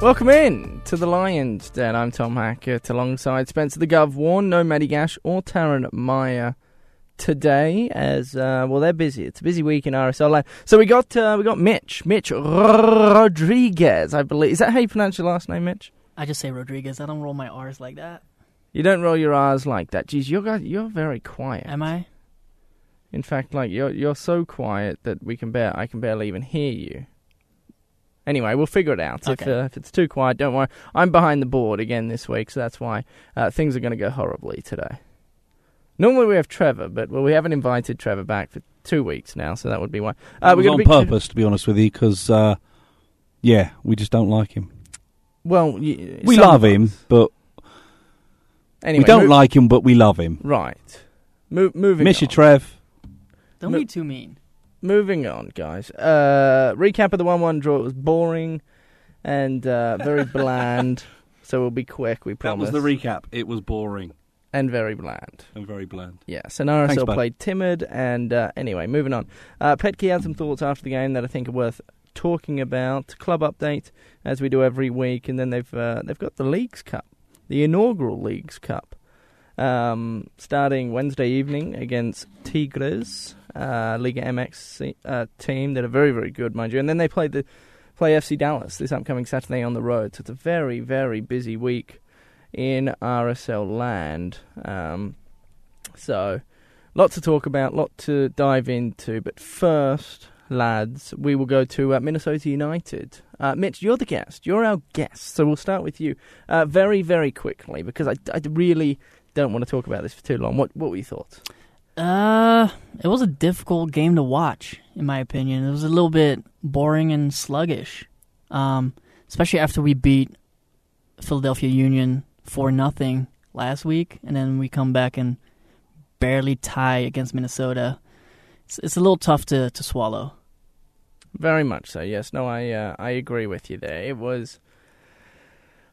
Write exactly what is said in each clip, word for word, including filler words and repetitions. Welcome in to the Lions Den. I'm Tom Hackett alongside Spencer the Gov Warne, no Maddie Gash or Taron Meyer today, as uh, well they're busy. It's a busy week in R S L land. So we got uh, we got Mitch, Mitch Rodriguez, I believe. Is that how you pronounce your last name, Mitch? I just say Rodriguez. I don't roll my R's like that. You don't roll your R's like that. Jeez, you're you're very quiet. Am I? In fact, like you're you're so quiet that we can bear I can barely even hear you. Anyway, we'll figure it out. Okay. If, uh, if it's too quiet, don't worry. I'm behind the board again this week, so that's why uh, things are going to go horribly today. Normally we have Trevor, but well, we haven't invited Trevor back for two weeks now, so that would be why. Uh, it was on be purpose, to be honest with you, because, uh, yeah, we just don't like him. Well, y- We love him, but... Anyway, we don't move- like him, but we love him. Right. Mo- moving Miss on. Miss you, Trev. Don't Mo- be too mean. Moving on, guys. Uh, recap of the one one draw. It was boring and uh, very bland, so we'll be quick, we promise. That was the recap. It was boring. And very bland. And very bland. Yes, and R S L Thanks, played timid, and uh, anyway, moving on. Uh, Petkey had some thoughts after the game that I think are worth talking about. Club update, as we do every week, and then they've uh, they've got the Leagues Cup, the inaugural Leagues Cup, um, starting Wednesday evening against Tigres. Uh, Liga M X uh, team that are very, very good, mind you. And then they played the play F C Dallas this upcoming Saturday on the road. So it's a very, very busy week in R S L land. Um, so lots to talk about, lot to dive into. But first, lads, we will go to uh, Minnesota United. Uh, Mitch, you're the guest. You're our guest. So we'll start with you uh, very, very quickly because I, I really don't want to talk about this for too long. What, what were your thoughts? Uh, it was a difficult game to watch, in my opinion. It was a little bit boring and sluggish, um, especially after we beat Philadelphia Union four nothing last week, and then we come back and barely tie against Minnesota. It's, it's a little tough to, to swallow. Very much so, yes. No, I uh, I agree with you there. It was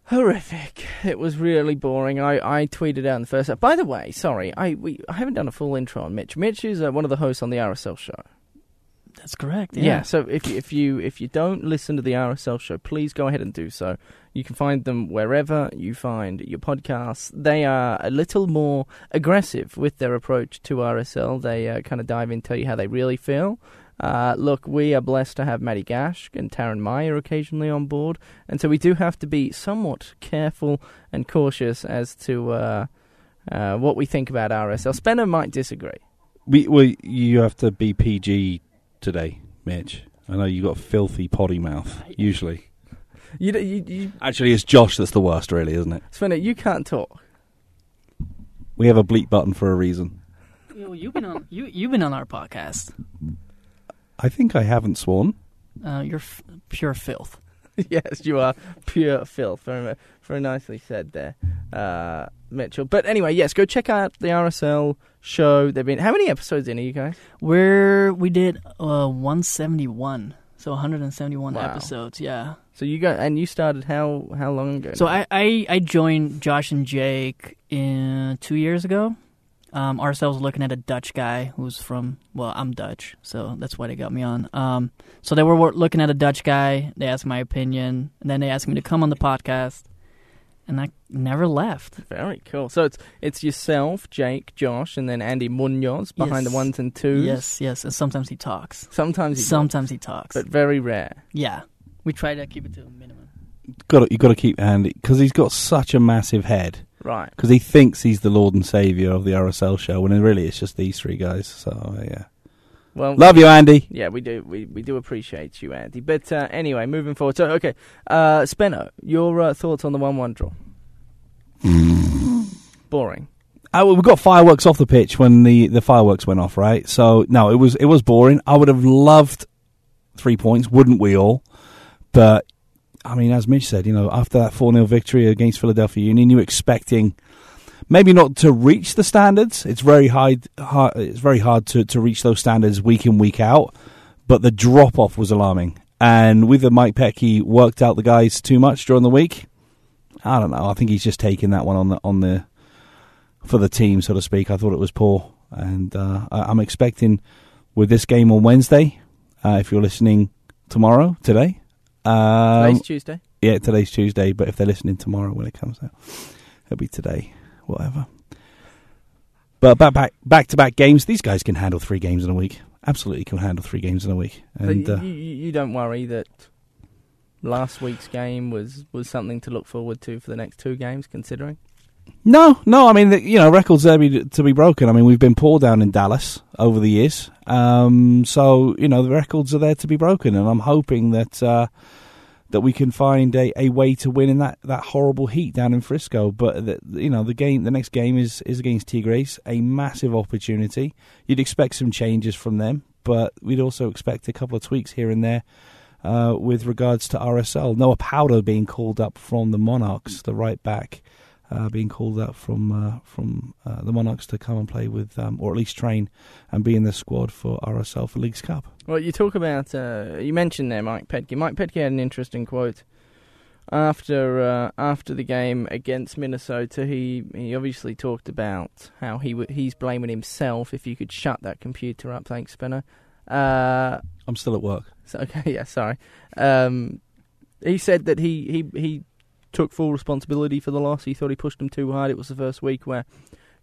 horrific. It was really boring. I, I tweeted out in the first... By the way, sorry, I we I haven't done a full intro on Mitch. Mitch is uh, one of the hosts on the R S L show. That's correct, yeah. Yeah, so if, if, you, if you don't listen to the R S L show, please go ahead and do so. You can find them wherever you find your podcasts. They are a little more aggressive with their approach to R S L. They uh, kind of dive in, tell you how they really feel. Uh, look, we are blessed to have Maddie Gash and Taron Meyer occasionally on board, and so we do have to be somewhat careful and cautious as to uh, uh, what we think about R S L. Spencer might disagree. We, well, you have to be P G today, Mitch. I know you got a filthy potty mouth, usually. you, you, you, Actually, it's Josh that's the worst, really, isn't it? Spencer, you can't talk. We have a bleep button for a reason. Well, you've been on, you, you've been on our podcast. I think I haven't sworn. Uh, you're f- pure filth. Yes, you are pure filth. Very, very nicely said there, uh, Mitchell. But anyway, yes, go check out the R S L show. They've been how many episodes in are you guys? We're we did uh, one seventy-one, so one hundred seventy-one wow. episodes. Yeah. So you got and you started how how long ago? So I, I I joined Josh and Jake in two years ago. Um, R S L was looking at a Dutch guy who's from, well, I'm Dutch, so that's why they got me on. Um, so they were looking at a Dutch guy, they asked my opinion, and then they asked me to come on the podcast, and I never left. Very cool. So it's it's yourself, Jake, Josh, and then Andy Munoz behind yes. the ones and twos. Yes, yes, and sometimes he talks. Sometimes he Sometimes talks. he talks. But very rare. Yeah. We try to keep it to a minimum. Got You've got to keep Andy, because he's got such a massive head. Right. Because he thinks he's the Lord and Saviour of the R S L show, when really it's just these three guys. So, yeah. Well, Love you, Andy. Yeah, we do we, we do appreciate you, Andy. But uh, anyway, moving forward. So, okay, uh, Spencer, your uh, thoughts on the one one draw? Boring. Uh, well, we got fireworks off the pitch when the, the fireworks went off, right? So, no, it was, it was boring. I would have loved three points, wouldn't we all? But... I mean, as Mitch said, you know, after that four nil victory against Philadelphia Union, you're expecting maybe not to reach the standards. It's very high, hard, it's very hard to, to reach those standards week in, week out. But the drop-off was alarming. And whether Mike Petkey worked out the guys too much during the week, I don't know. I think he's just taking that one on the, on the for the team, so to speak. I thought it was poor. And uh, I'm expecting with this game on Wednesday, uh, if you're listening tomorrow, today... Um, Today's Tuesday. yeah, today's Tuesday, but if they're listening tomorrow when it comes out, it'll be today, whatever. But back, back, back-to-back games, these guys can handle three games in a week. Absolutely can handle three games in a week. And but you, you, you don't worry that last week's game was, was something to look forward to for the next two games, considering? No, no. I mean, the, you know, records there be, to be broken. I mean, we've been poor down in Dallas over the years. Um, so, you know, the records are there to be broken, and I'm hoping that... Uh, that we can find a, a way to win in that, that horrible heat down in Frisco. But, the, you know, the game, the next game is, is against Tigres, a massive opportunity. You'd expect some changes from them, but we'd also expect a couple of tweaks here and there uh, with regards to R S L. Noah Powder being called up from the Monarchs, the right back, uh, being called up from uh, from uh, the Monarchs to come and play with, um, or at least train and be in the squad for R S L for Leagues Cup. Well, you talk about, uh, you mentioned there Mike Petkey. Mike Petkey had an interesting quote after uh, after the game against Minnesota. He he obviously talked about how he w- he's blaming himself. If you could shut that computer up, thanks, Spinner. Uh, I'm still at work. So, okay, yeah, sorry. Um, he said that he, he he took full responsibility for the loss. He thought he pushed them too hard. It was the first week where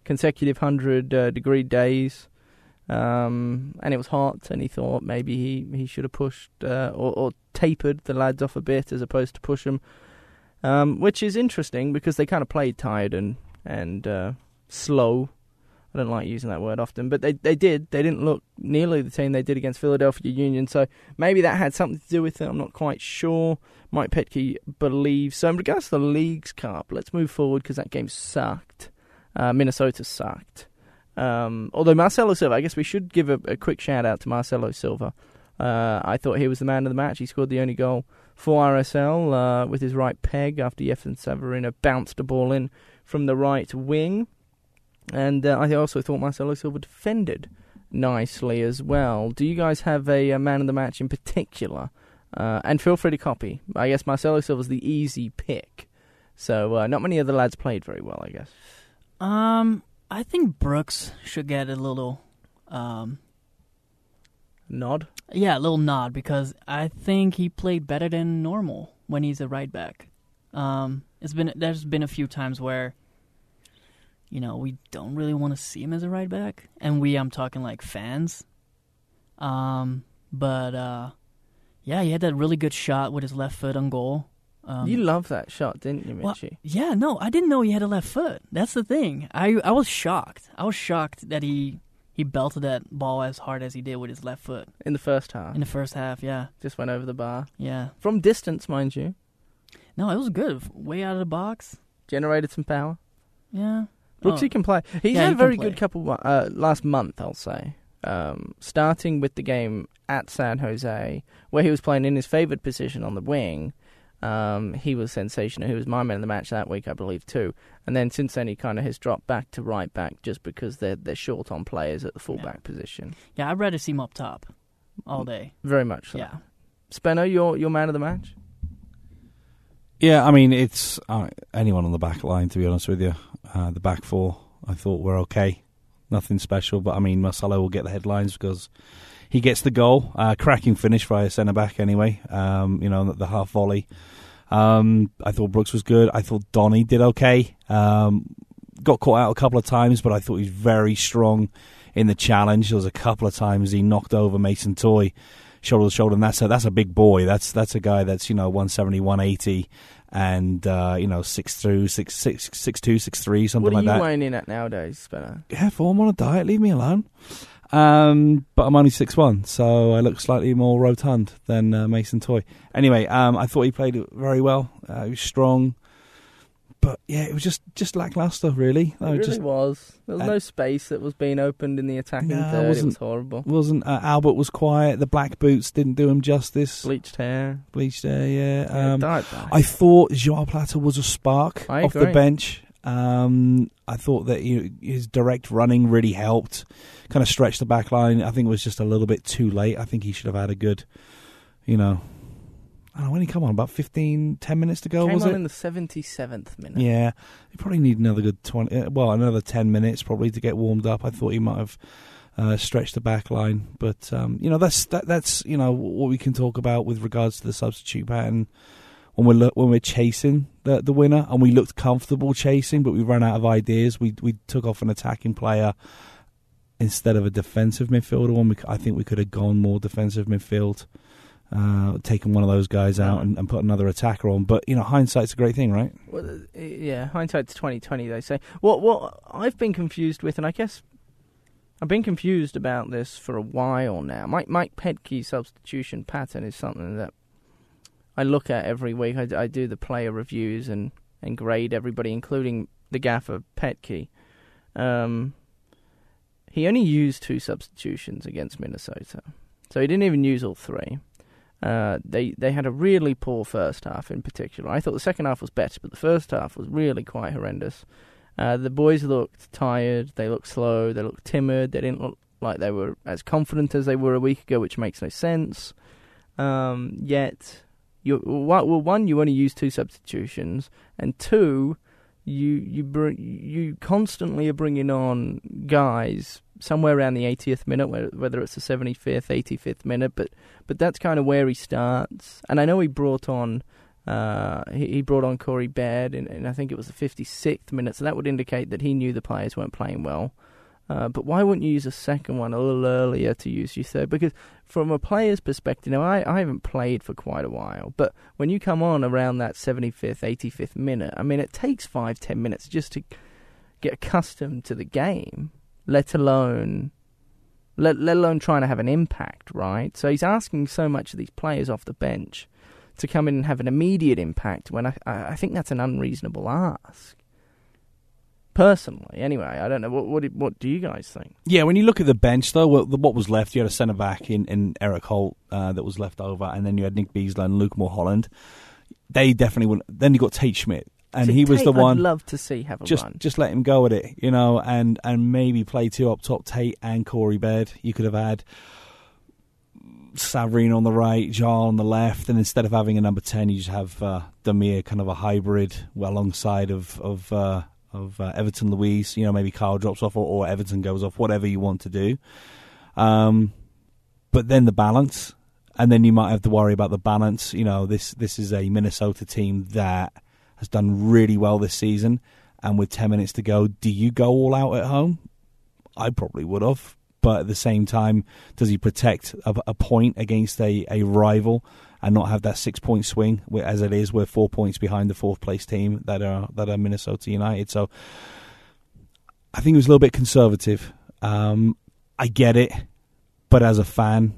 consecutive one hundred degree uh, days. Um, and it was hot, and he thought maybe he, he should have pushed uh, or, or tapered the lads off a bit as opposed to push them, um, which is interesting because they kind of played tired and and uh, slow. I don't like using that word often, but they they did. They didn't look nearly the team they did against Philadelphia Union, so maybe that had something to do with it. I'm not quite sure. Mike Petkey believes. So in regards to the Leagues Cup, let's move forward because that game sucked. Uh, Minnesota sucked. Um, although Marcelo Silva, I guess we should give a, a quick shout out to Marcelo Silva. Uh, I thought he was the man of the match. He scored the only goal for R S L uh, with his right peg after Jefferson Savarino bounced a ball in from the right wing. And uh, I also thought Marcelo Silva defended nicely as well. Do you guys have a, a man of the match in particular? Uh, and feel free to copy. I guess Marcelo Silva's the easy pick. So uh, not many of the lads played very well, I guess. Um... I think Brooks should get a little... Um, nod? Yeah, a little nod, because I think he played better than normal when he's a right back. Um, it's been There's been a few times where, you know, we don't really want to see him as a right back. And we, I'm talking like fans. Um, but, uh, yeah, he had that really good shot with his left foot on goal. Um, you loved that shot, didn't you, Mitchie? Well, yeah, no, I didn't know he had a left foot. That's the thing. I, I was shocked. I was shocked that he he belted that ball as hard as he did with his left foot. In the first half? In the first half, yeah. Just went over the bar? Yeah. From distance, mind you. No, it was good. Way out of the box. Generated some power? Yeah. Brooksy oh. can play. He's yeah, had he a very good couple uh, last month, I'll say. Um, starting with the game at San Jose, where he was playing in his favoured position on the wing. Um, he was sensational. He was my man of the match that week, I believe, too. And then since then, he kind of has dropped back to right back just because they're they're short on players at the fullback yeah. position. Yeah, I'd rather see him up top all day. Very much so. Yeah. Spenno, you're, you're man of the match? Yeah, I mean, it's uh, anyone on the back line, to be honest with you. Uh, the back four, I thought, were okay. Nothing special, but, I mean, Marcelo will get the headlines because... He gets the goal, uh, cracking finish via centre-back anyway, um, you know, the half volley. Um, I thought Brooks was good. I thought Donny did okay. Um, got caught out a couple of times, but I thought he was very strong in the challenge. There was a couple of times he knocked over Mason Toyé shoulder to shoulder, and that's a, that's a big boy. That's that's a guy that's, you know, one seventy, one eighty, and, uh, you know, six two, six three, something like that. What are you weighing in at nowadays, Spencer? Yeah, form on a diet, leave me alone. Um, but I'm only six one, so I look slightly more rotund than uh, Mason Toyé. Anyway, um, I thought he played very well. Uh, he was strong. But, yeah, it was just, just lackluster, really. It really just, was. There was uh, no space that was being opened in the attacking no, third. It was horrible. Wasn't uh, Albert was quiet. The black boots didn't do him justice. Bleached hair. Bleached hair, yeah. yeah um, died by. I thought Joao Plata was a spark I off agree. the bench. Um, I thought that you know, his direct running really helped, kind of stretched the back line. I think it was just a little bit too late. I think he should have had a good, you know, I don't know, when he come on, about fifteen, ten minutes to go, was it? Came on in the seventy-seventh minute. Yeah, he probably need another good twenty, well, another ten minutes probably to get warmed up. I thought he might have uh, stretched the back line. But, um, you know, that's, that, that's, you know, what we can talk about with regards to the substitute pattern. when we're when we're chasing the the winner, and we looked comfortable chasing, but we ran out of ideas. We we took off an attacking player instead of a defensive midfielder. One, we, I think we could have gone more defensive midfield, uh, taken one of those guys out and, and put another attacker on. But you know, hindsight's a great thing, right? Well, yeah, hindsight's twenty twenty. They say. What what I've been confused with, and I guess I've been confused about this for a while now. Mike Mike Petkey's substitution pattern is something that I look at every week. I, I do the player reviews and, and grade everybody, including the gaffer, Petkey. Um, he only used two substitutions against Minnesota, so he didn't even use all three. Uh, they they had a really poor first half in particular. I thought the second half was better, but the first half was really quite horrendous. Uh, the boys looked tired, they looked slow, they looked timid, they didn't look like they were as confident as they were a week ago, which makes no sense. Um, yet... You, well, one, you only use two substitutions, and two, you you br- you constantly are bringing on guys somewhere around the eightieth minute, whether it's the seventy-fifth, eighty-fifth minute, but but that's kind of where he starts. And I know he brought on uh, he, he brought on Corey Baird, and, and I think it was the fifty-sixth minute, so that would indicate that he knew the players weren't playing well. Uh, but why wouldn't you use a second one a little earlier to use your third? Because from a player's perspective, now I, I haven't played for quite a while, but when you come on around that seventy-fifth, eighty-fifth minute, I mean, it takes five, ten minutes just to get accustomed to the game, let alone let, let alone trying to have an impact, right? So he's asking so much of these players off the bench to come in and have an immediate impact when I, I think that's an unreasonable ask. Personally, anyway, I don't know. What what, what do you guys think? Yeah, when you look at the bench, though, what, what was left, you had a centre-back in, in Eric Holt uh, that was left over, and then you had Nick Beasley and Luke Moore-Holland. They definitely wouldn't. Then you got Tate Schmidt, and see, he was Tate, the one. I'd love to see have a just, run. Just let him go at it, you know, and, and maybe play two up top, Tate and Corey Baird. You could have had Savarino on the right, Joao on the left, and instead of having a number ten, you just have uh, Damir, kind of a hybrid well, alongside of... of uh, of uh, Everton Luiz, you know, maybe Kyle drops off or, or Everton goes off, whatever you want to do. Um, but then the balance, and then you might have to worry about the balance. You know, this this is a Minnesota team that has done really well this season, and with ten minutes to go, do you go all out at home? I probably would have, but at the same time, does he protect a, a point against a, a rival and not have that six-point swing, as it is, we're four points behind the fourth-place team that are that are Minnesota United. So I think it was a little bit conservative. Um, I get it, but as a fan,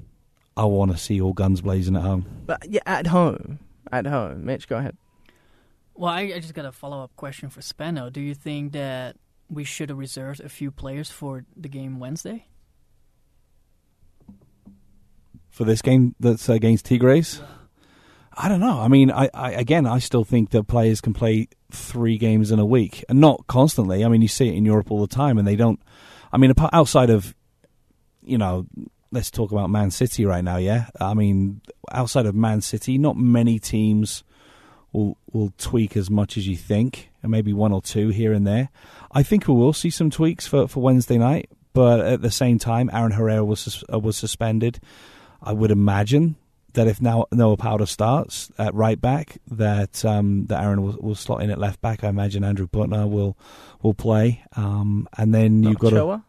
I want to see all guns blazing at home. But yeah, at home, at home. Mitch, go ahead. Well, I, I just got a follow-up question for Spano. Do you think that we should have reserved a few players for the game Wednesday? For this game that's against Tigres? Yeah. I don't know. I mean, I, I again, I still think that players can play three games in a week, and not constantly. I mean, you see it in Europe all the time, and they don't. I mean, outside of, you know, let's talk about Man City right now. Yeah, I mean, outside of Man City, not many teams will will tweak as much as you think, and maybe one or two here and there. I think we will see some tweaks for, for Wednesday night, but at the same time, Aaron Herrera was was suspended. I would imagine that if now Noah Powder starts at right back, that um, that Aaron will, will slot in at left back. I imagine Andrew Putna will will play, um, and then you've got Ochoa?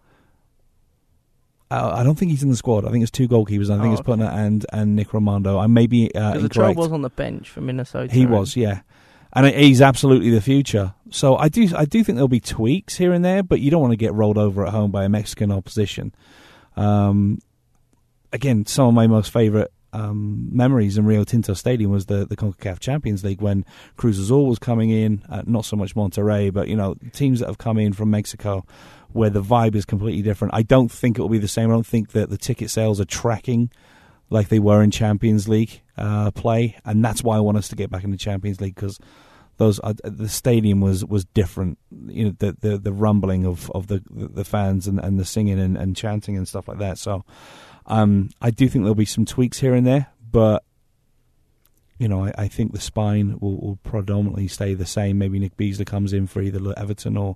A. I, I don't think he's in the squad. I think it's two goalkeepers. I oh, think it's okay. Putna and, and Nick Romando. I may be uh, incorrect. Ochoa was on the bench for Minnesota. He was, yeah, and he's absolutely the future. So I do I do think there'll be tweaks here and there, but you don't want to get rolled over at home by a Mexican opposition. Um, again, some of my most favourite Um, memories in Rio Tinto Stadium was the, the CONCACAF Champions League when Cruz Azul was coming in, uh, not so much Monterrey, but you know, teams that have come in from Mexico where the vibe is completely different. I don't think it will be the same. I don't think that the ticket sales are tracking like they were in Champions League uh, play, and that's why I want us to get back into Champions League, because those uh, the stadium was, was different. You know, the the, the rumbling of, of the the fans and, and the singing and, and chanting and stuff like that. So Um, I do think there'll be some tweaks here and there, but you know, I, I think the spine will, will predominantly stay the same. Maybe Nick Beasley comes in for either Everton or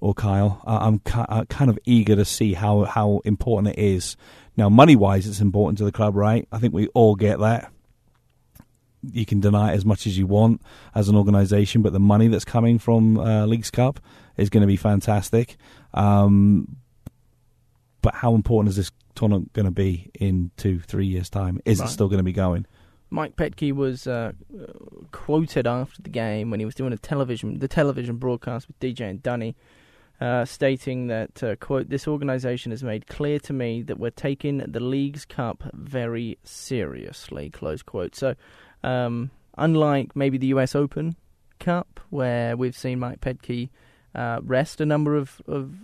or Kyle. Uh, I'm ca- kind of eager to see how, how important it is. Now, money-wise, it's important to the club, right? I think we all get that. you can deny it as much as you want as an organisation, but the money that's coming from uh, Leagues Cup is going to be fantastic. Um, but how important is this tournament going to be in two, three years' time? Is right. it still going to be going? Mike Petkey was uh, quoted after the game when he was doing a television, the television broadcast with D J and Dunny, uh, stating that, uh, quote, "This organisation has made clear to me that we're taking the Leagues Cup very seriously," close quote. So, um, unlike maybe the U S Open Cup, where we've seen Mike Petkey uh, rest a number of, of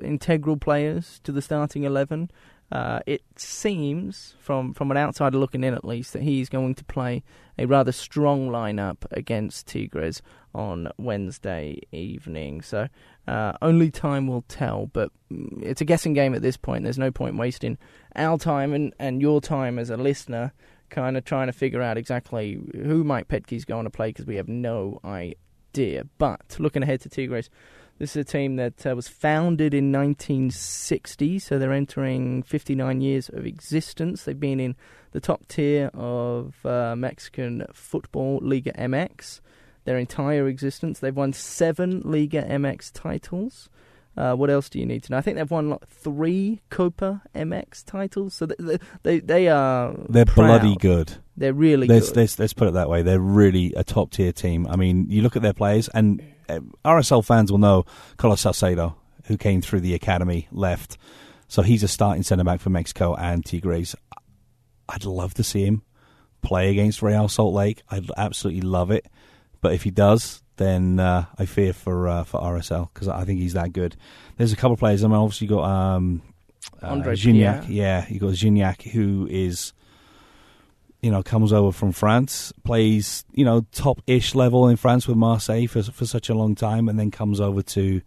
integral players to the starting eleven, Uh, it seems, from, from an outsider looking in at least, that he's going to play a rather strong lineup against Tigres on Wednesday evening. So uh, only time will tell, but it's a guessing game at this point. There's no point wasting our time and, and your time as a listener kind of trying to figure out exactly who Mike Petkey's going to play, because we have no idea. But looking ahead to Tigres, this is a team that uh, was founded in nineteen sixty, so they're entering fifty-nine years of existence. They've been in the top tier of uh, Mexican football, Liga M X, their entire existence. They've won seven Liga M X titles. Uh, what else do you need to know? I think they've won like, three Copa M X titles, so they they, they are They're proud. bloody good. They're really there's, good. There's, let's put it that way. They're really a top-tier team. I mean, you look at their players, and R S L fans will know Carlos Salcedo, who came through the academy, left. So he's a starting centre-back for Mexico and Tigres. I'd love to see him play against Real Salt Lake. I'd absolutely love it. But if he does, then uh, I fear for uh, for R S L, because I think he's that good. There's a couple of players. I mean, obviously you've got um, uh, Andre Gignac. Yeah, you got Gignac, who is... you know, comes over from France, plays, you know, top-ish level in France with Marseille for for such a long time, and then comes over to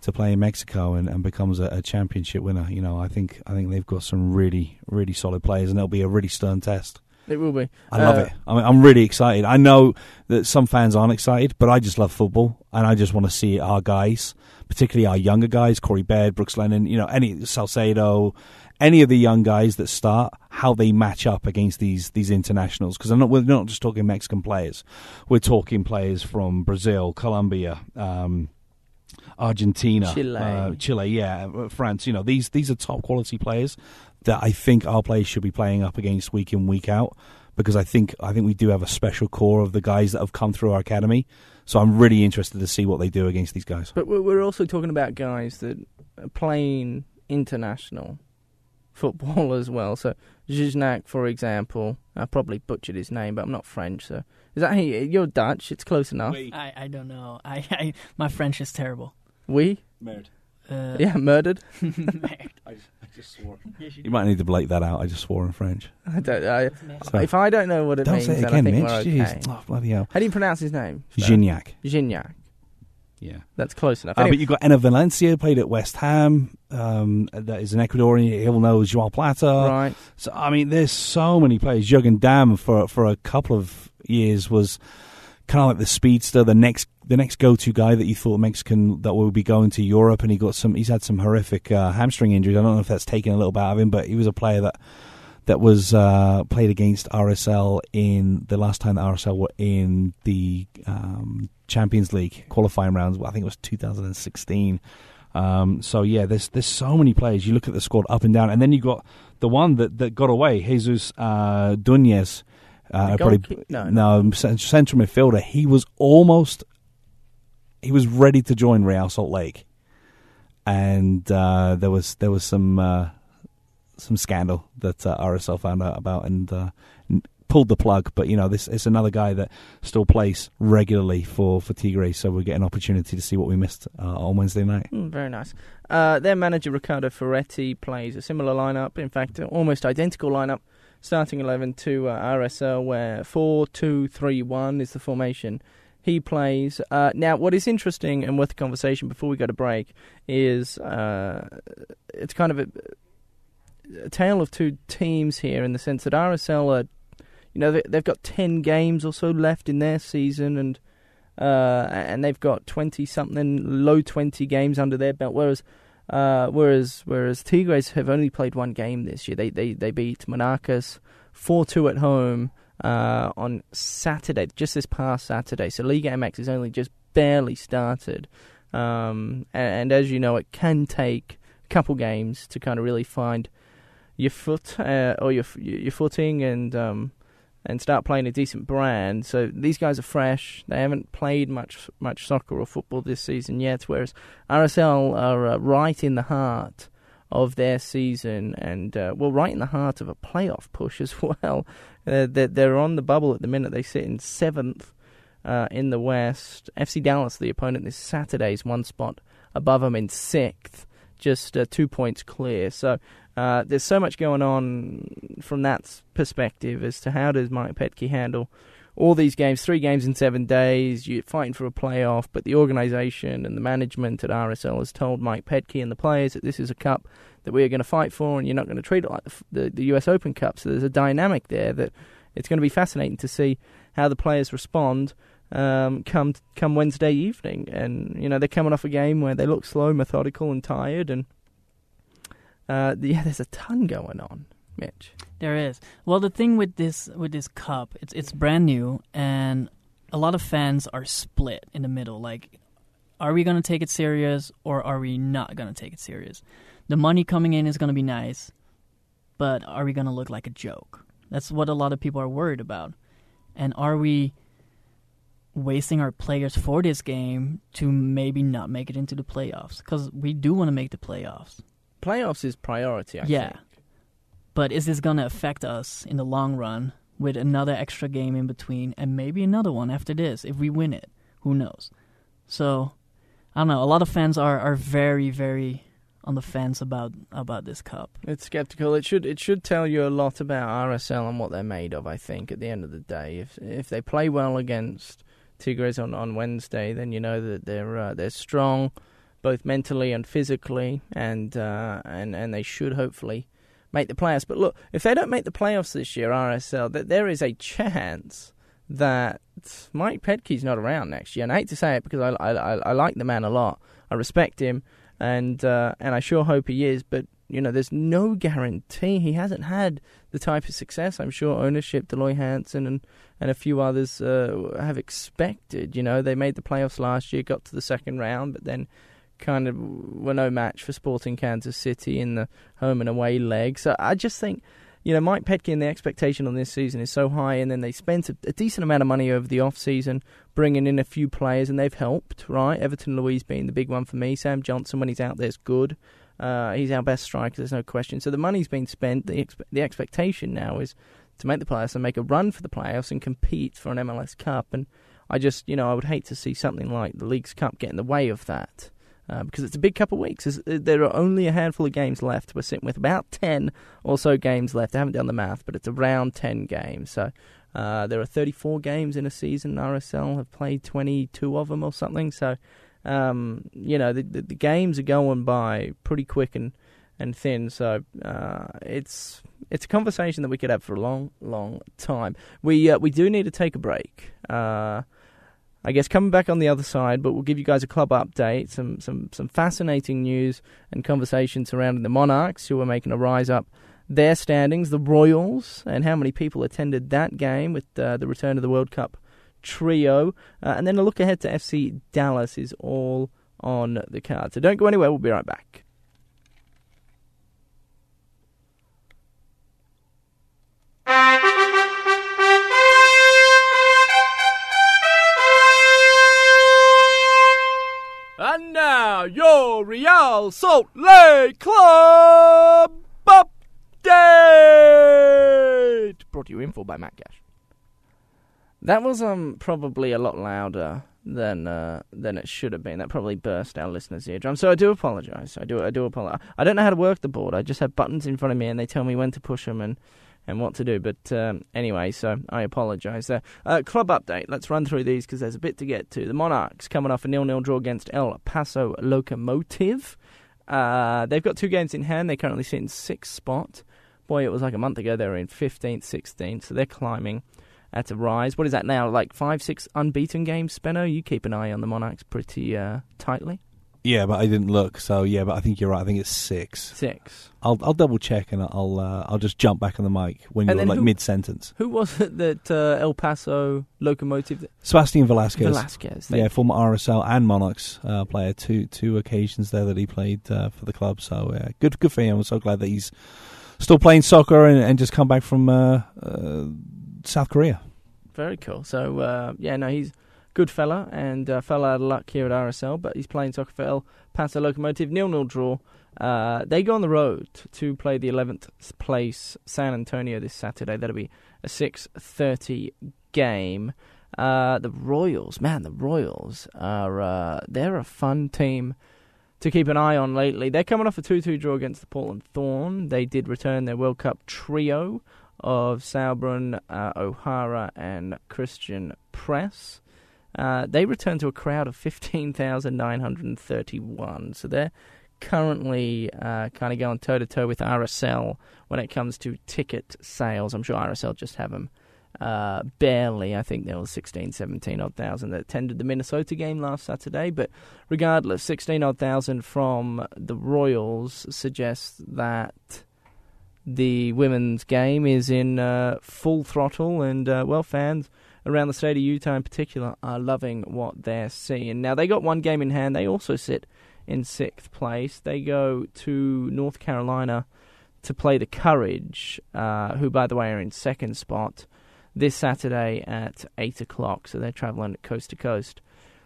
to play in Mexico and, and becomes a, a championship winner. You know, I think I think they've got some really, really solid players, and it'll be a really stern test. It will be. I uh, love it. I mean, I'm really excited. I know that some fans aren't excited, but I just love football, and I just want to see our guys, particularly our younger guys, Corey Baird, Brooks Lennon, you know, any Salcedo, any of the young guys that start, how they match up against these these internationals. Because we're not just talking Mexican players. We're talking players from Brazil, Colombia, um, Argentina, Chile. Uh, Chile, yeah, France. You know, these these are top-quality players that I think our players should be playing up against week in, week out, because I think I think we do have a special core of the guys that have come through our academy. So I'm really interested to see what they do against these guys. But we're also talking about guys that are playing international football as well. So Gignac, for example, I probably butchered his name, but I'm not French, so is that he? You're Dutch. It's close enough. Oui. I I don't know. I, I my French is terrible. We oui? Murdered. Uh, yeah, murdered. murdered. I, just, I just swore. Yes, you, you might need to bleep that out. I just swore in French. I don't. I, so, if I don't know what it don't means, say it then again, I think Mitch. We're okay. Oh, bloody hell! How do you pronounce his name? Gignac. Gignac. Yeah, that's close enough. Uh, anyway. But you've got Enner Valencia, played at West Ham. Um, that is an Ecuadorian. He'll know Joao Plata. Right. So I mean, there's so many players. Jürgen Damm for for a couple of years was kind of like the speedster, the next the next go to guy that you thought Mexican that would be going to Europe, and he got some. He's had some horrific uh, hamstring injuries. I don't know if that's taken a little bit out of him, but he was a player that that was uh, played against R S L in the last time that R S L were in the. Um, Champions League qualifying rounds. I think it was two thousand sixteen. Um, so yeah, there's there's so many players. You look at the squad up and down, and then you got the one that, that got away, Jesus uh, Duñez, uh, probably no, no. no central midfielder. He was almost he was ready to join Real Salt Lake, and uh, there was there was some uh, some scandal that uh, R S L found out about, and. Uh, pulled the plug, but you know, this it's another guy that still plays regularly for, for Tigres, so we'll get an opportunity to see what we missed uh, on Wednesday night. Mm, very nice. Uh, their manager, Ricardo Ferretti, plays a similar lineup, in fact, an almost identical lineup, starting eleven to uh, R S L, where four two three one is the formation he plays. Uh, now, what is interesting and worth the conversation before we go to break is uh, it's kind of a, a tale of two teams here, in the sense that R S L are You know, they've got ten games or so left in their season, and uh, and they've got twenty-something, low twenty games under their belt, whereas uh, whereas whereas Tigres have only played one game this year. They they, they beat Monarchs four two at home uh, on Saturday, just this past Saturday. So Liga M X has only just barely started. Um, and, and as you know, it can take a couple games to kind of really find your foot uh, or your your footing and um, and start playing a decent brand. So these guys are fresh. They haven't played much much soccer or football this season yet, whereas R S L are uh, right in the heart of their season and, uh, well, right in the heart of a playoff push as well. Uh, they're, they're on the bubble at the minute. They sit in seventh uh, in the West. F C Dallas, the opponent this Saturday, is one spot above them in sixth, just uh, two points clear. So Uh, there's so much going on from that perspective as to how does Mike Petkey handle all these games, three games in seven days, you're fighting for a playoff, but the organisation and the management at R S L has told Mike Petkey and the players that this is a cup that we are going to fight for and you're not going to treat it like the, the, the U S Open Cup. So there's a dynamic there that it's going to be fascinating to see how the players respond um, come come Wednesday evening. And, you know, they're coming off a game where they look slow, methodical and tired and... Uh, yeah, there's a ton going on, Mitch. There is. Well, the thing with this with this cup, it's it's brand new, and a lot of fans are split in the middle. Like, are we going to take it serious, or are we not going to take it serious? The money coming in is going to be nice, but are we going to look like a joke? That's what a lot of people are worried about. And are we wasting our players for this game to maybe not make it into the playoffs? Because we do want to make the playoffs. Playoffs is priority, I yeah. think. Yeah, but is this going to affect us in the long run with another extra game in between and maybe another one after this if we win it? Who knows? So, I don't know. A lot of fans are, are very, very on the fence about, about this cup. It's skeptical. It should it should tell you a lot about R S L and what they're made of, I think, at the end of the day. If if they play well against Tigres on, on Wednesday, then you know that they're uh, they're strong, both mentally and physically, and uh, and and they should hopefully make the playoffs. But look, if they don't make the playoffs this year, R S L, that there is a chance that Mike Petkey's not around next year. And I hate to say it because I, I, I like the man a lot, I respect him, and uh, and I sure hope he is. But you know, there's no guarantee. He hasn't had the type of success I'm sure ownership, Deloy Hansen, and and a few others uh, have expected. You know, they made the playoffs last year, got to the second round, but then kind of were no match for Sporting Kansas City in the home and away leg. So I just think, you know, Mike Petkey and the expectation on this season is so high, and then they spent a, a decent amount of money over the off-season bringing in a few players, and they've helped, right? Everton Luiz being the big one for me. Sam Johnson, when he's out there, is good. Uh, he's our best striker, there's no question. So the money's been spent. The, expe- the expectation now is to make the playoffs and make a run for the playoffs and compete for an M L S Cup. And I just, you know, I would hate to see something like the Leagues Cup get in the way of that. Uh, because it's a big couple of weeks. It's, there are only a handful of games left. We're sitting with about ten or so games left. I haven't done the math, but it's around ten games. So uh, there are thirty-four games in a season. R S L have played twenty-two of them or something. So, um, you know, the, the, the games are going by pretty quick and, and thin. So uh, it's it's a conversation that we could have for a long, long time. We, uh, we do need to take a break. Uh I guess coming back on the other side, but we'll give you guys a club update, some some some fascinating news and conversation surrounding the Monarchs, who are making a rise up their standings, the Royals, and how many people attended that game with uh, the return of the World Cup trio. Uh, and then a look ahead to F C Dallas is all on the card. So don't go anywhere, we'll be right back. And now, your Real Salt Lake Club update! Brought to you in full by Matt Gash. That was um probably a lot louder than uh, than it should have been. That probably burst our listeners' eardrum. So I do apologise. I do I do apologise. I don't know how to work the board. I just have buttons in front of me and they tell me when to push them and, and what to do. But um, anyway, so I apologise there. Uh, club update. Let's run through these because there's a bit to get to. The Monarchs coming off a nil-nil draw against El Paso Locomotive. Uh, they've got two games in hand. They currently sit in sixth spot. Boy, it was like a month ago they were in fifteenth, sixteenth, so they're climbing at a rise. What is that now, like five, six unbeaten games, Spenno? You keep an eye on the Monarchs pretty uh, tightly. Yeah, but I didn't look. So yeah, but I think you're right. I think it's six. Six. I'll I'll double check and I'll uh, I'll just jump back on the mic when and you're like who, mid-sentence. Who was it that uh, El Paso Locomotive? That... Sebastian Velasquez. Velasquez. Yeah, former R S L and Monarchs uh, player. Two two occasions there that he played uh, for the club. So yeah, good good for him. I'm so glad that he's still playing soccer and, and just come back from uh, uh, South Korea. Very cool. So uh, yeah, no, he's. Good fella, and uh, fell out of luck here at R S L, but he's playing soccer for El Paso Locomotive. nil nil draw. Uh, they go on the road to play the eleventh place San Antonio this Saturday. That'll be a six thirty game. Uh, the Royals, man, the Royals are uh, they're a fun team to keep an eye on lately. They're coming off a two two draw against the Portland Thorn. They did return their World Cup trio of Sauerbrunn, uh, O'Hara, and Christian Press. Uh, they return to a crowd of fifteen thousand nine hundred thirty-one. So they're currently uh, kind of going toe-to-toe with R S L when it comes to ticket sales. I'm sure R S L just have them uh, barely. I think there was sixteen, seventeen-odd thousand that attended the Minnesota game last Saturday. But regardless, sixteen-odd thousand from the Royals suggests that the women's game is in uh, full throttle. And, uh, well, fans around the state of Utah in particular are loving what they're seeing. Now, they got one game in hand. They also sit in sixth place. They go to North Carolina to play the Courage, uh, who, by the way, are in second spot this Saturday at eight o'clock. So they're traveling coast to coast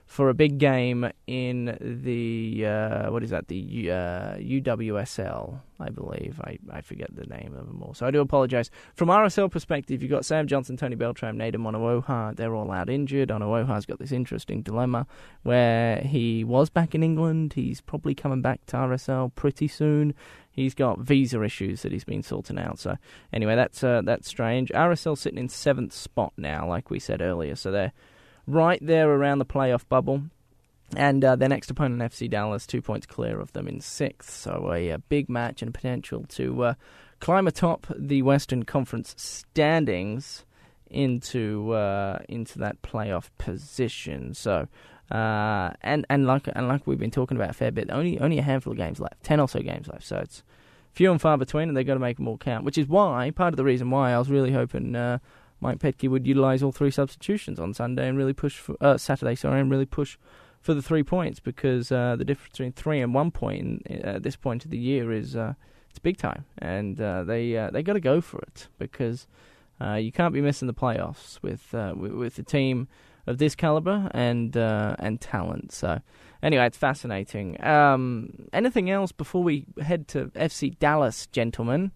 for a big game in the, uh, what is that, the uh, U W S L, I believe. I, I forget the name of them all, so I do apologise. From R S L perspective, you've got Sam Johnson, Tony Beltram, Nader Onowoha. They're all out injured. Onowoha's got this interesting dilemma where he was back in England. He's probably coming back to R S L pretty soon. He's got visa issues that he's been sorting out. So anyway, that's uh, that's strange. R S L sitting in seventh spot now, like we said earlier, so they're right there around the playoff bubble. And uh, their next opponent, F C Dallas, two points clear of them in sixth. So a, a big match and potential to uh, climb atop the Western Conference standings into uh, into that playoff position. So uh, and and like and like we've been talking about a fair bit, only only a handful of games left, ten or so games left. So it's few and far between, and they've got to make them all count. Which is why part of the reason why I was really hoping. Uh, Mike Petkey would utilise all three substitutions on Sunday and really push for, uh, Saturday, sorry, and really push for the three points because uh, the difference between three and one point in, uh, at this point of the year is uh, it's big time, and uh, they uh, they got to go for it because uh, you can't be missing the playoffs with uh, with, with a team of this calibre and uh, and talent. So anyway, it's fascinating. Um, anything else before we head to F C Dallas, gentlemen?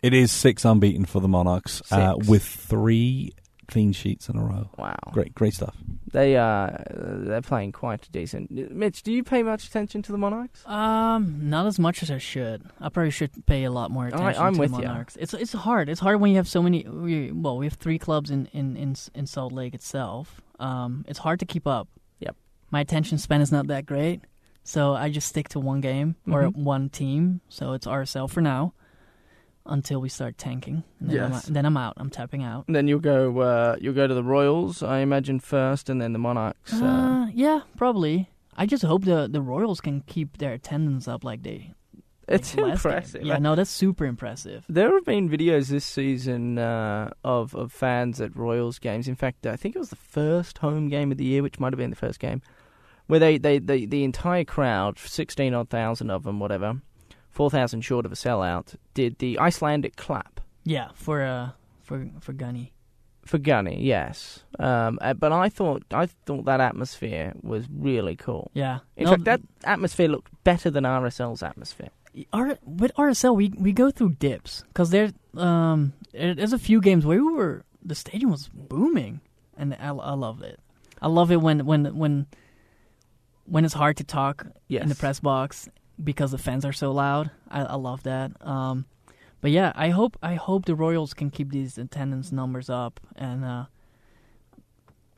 It is six unbeaten for the Monarchs uh, with three clean sheets in a row. Wow. Great great stuff. They, uh, they're playing quite decent. Mitch, do you pay much attention to the Monarchs? Um, not as much as I should. I probably should pay a lot more attention right, I'm to with the Monarchs. You. It's it's hard. It's hard when you have so many... We, well, we have three clubs in, in, in, in Salt Lake itself. Um, it's hard to keep up. Yep. My attention span is not that great, so I just stick to one game or mm-hmm. one team, so it's R S L for now. Until we start tanking, and then, yes. I'm, then I'm out. I'm tapping out. And then you'll go. Uh, you'll go to the Royals, I imagine, first, and then the Monarchs. Uh... Uh, yeah, probably. I just hope the, the Royals can keep their attendance up like they. Like it's impressive. Game. Yeah, no, that's super impressive. There have been videos this season uh, of of fans at Royals games. In fact, I think it was the first home game of the year, which might have been the first game, where they, they, they the entire crowd, sixteen odd thousand of them, whatever. four thousand short of a sellout, did the Icelandic clap. Yeah, for uh, for for Gunny. For Gunny, yes. Um, uh, but I thought I thought that atmosphere was really cool. Yeah. In no, fact, that atmosphere looked better than R S L's atmosphere. Our, with R S L, we, we go through dips, because there, um, there's a few games where we were, the stadium was booming, and I, I loved it. I love it when, when, when, when it's hard to talk yes. in the press box, because the fans are so loud. I, I love that. Um, but yeah, I hope I hope the Royals can keep these attendance numbers up. And uh,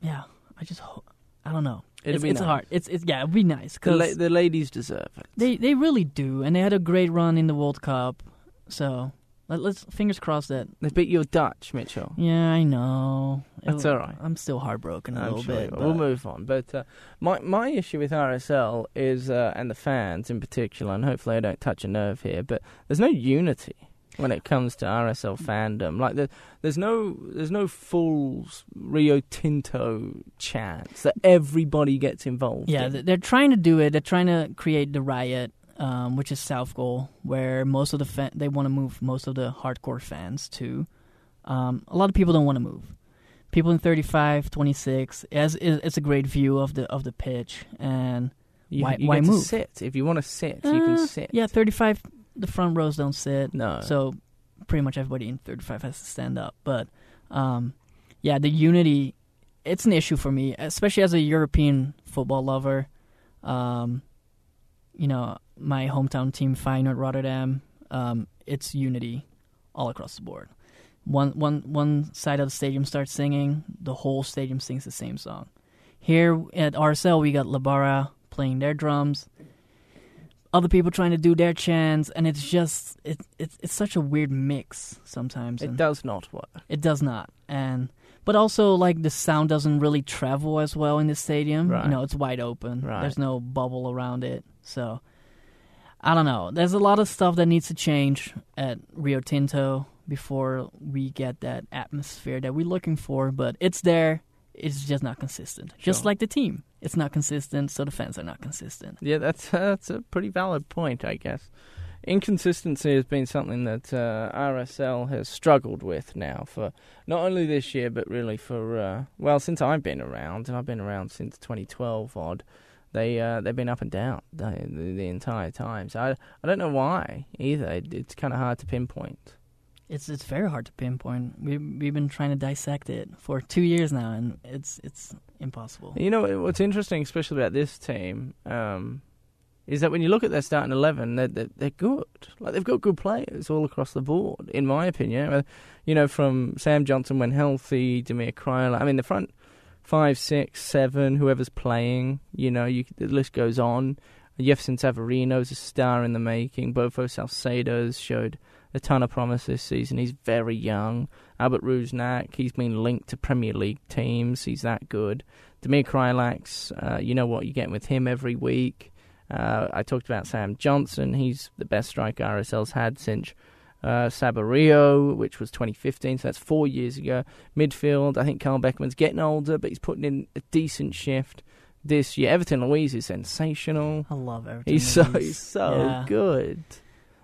yeah, I just hope. I don't know. It'd it's be it's nice. hard. It's it's yeah, it'd be nice. Cause the, la- the ladies deserve it. They they really do, and they had a great run in the World Cup. So Let, let's fingers crossed that. But you're Dutch, Mitchell. Yeah, I know. That's all right. I'm still heartbroken a I'm little sure bit. We'll move on. But uh, my my issue with R S L is, uh, and the fans in particular, and hopefully I don't touch a nerve here, but there's no unity when it comes to R S L fandom. Like there, there's no there's no full Rio Tinto chance that everybody gets involved. Yeah, in. They're trying to do it. They're trying to create the riot. Um, which is South Goal, where most of the fa- they want to move most of the hardcore fans to. Um, a lot of people don't want to move. People in thirty-five, twenty-six, as it's a great view of the of the pitch, and you, why you why move? To sit if you want to sit, uh, you can sit. Yeah, thirty-five, the front rows don't sit. No, so pretty much everybody in thirty-five has to stand up. But um, yeah, the unity, it's an issue for me, especially as a European football lover. Um, you know. My hometown team, Feyenoord Rotterdam, um, it's unity all across the board. One one one side of the stadium starts singing, the whole stadium sings the same song. Here at R S L, we got La Barra playing their drums, other people trying to do their chants, and it's just it, it it's such a weird mix sometimes. It does not work. It does not, and but also like the sound doesn't really travel as well in the stadium. Right. You know, it's wide open. Right. There's no bubble around it, so. I don't know. There's a lot of stuff that needs to change at Rio Tinto before we get that atmosphere that we're looking for, but it's there. It's just not consistent. Sure. Just like the team. It's not consistent, so the fans are not consistent. Yeah, that's, uh, that's a pretty valid point, I guess. Inconsistency has been something that uh, R S L has struggled with now for not only this year, but really for, uh, well, since I've been around, and I've been around since twenty twelve odd. They uh, they've been up and down the, the, the entire time. So I I don't know why either. It, it's kind of hard to pinpoint. It's it's very hard to pinpoint. We we've been trying to dissect it for two years now, and it's it's impossible. You know what's interesting, especially about this team, um, is that when you look at their starting eleven, they're, they're they're good. Like they've got good players all across the board, in my opinion. You know, from Sam Johnson when healthy, Damir Kreilach. I mean, the front. Five, six, seven, whoever's playing, you know, you, the list goes on. Jefferson Savarino's a star in the making. Bofo Salcedo's showed a ton of promise this season. He's very young. Albert Ruznak, he's been linked to Premier League teams. He's that good. Damir Kreilach, uh, you know what, you get with him every week. Uh, I talked about Sam Johnson. He's the best striker R S L's had since... Uh, Sabarillo, which was twenty fifteen, so that's four years ago. Midfield, I think Carl Beckman's getting older, but he's putting in a decent shift this year. Everton Luiz is sensational. I love Everton He's Luiz. so, he's so yeah. good.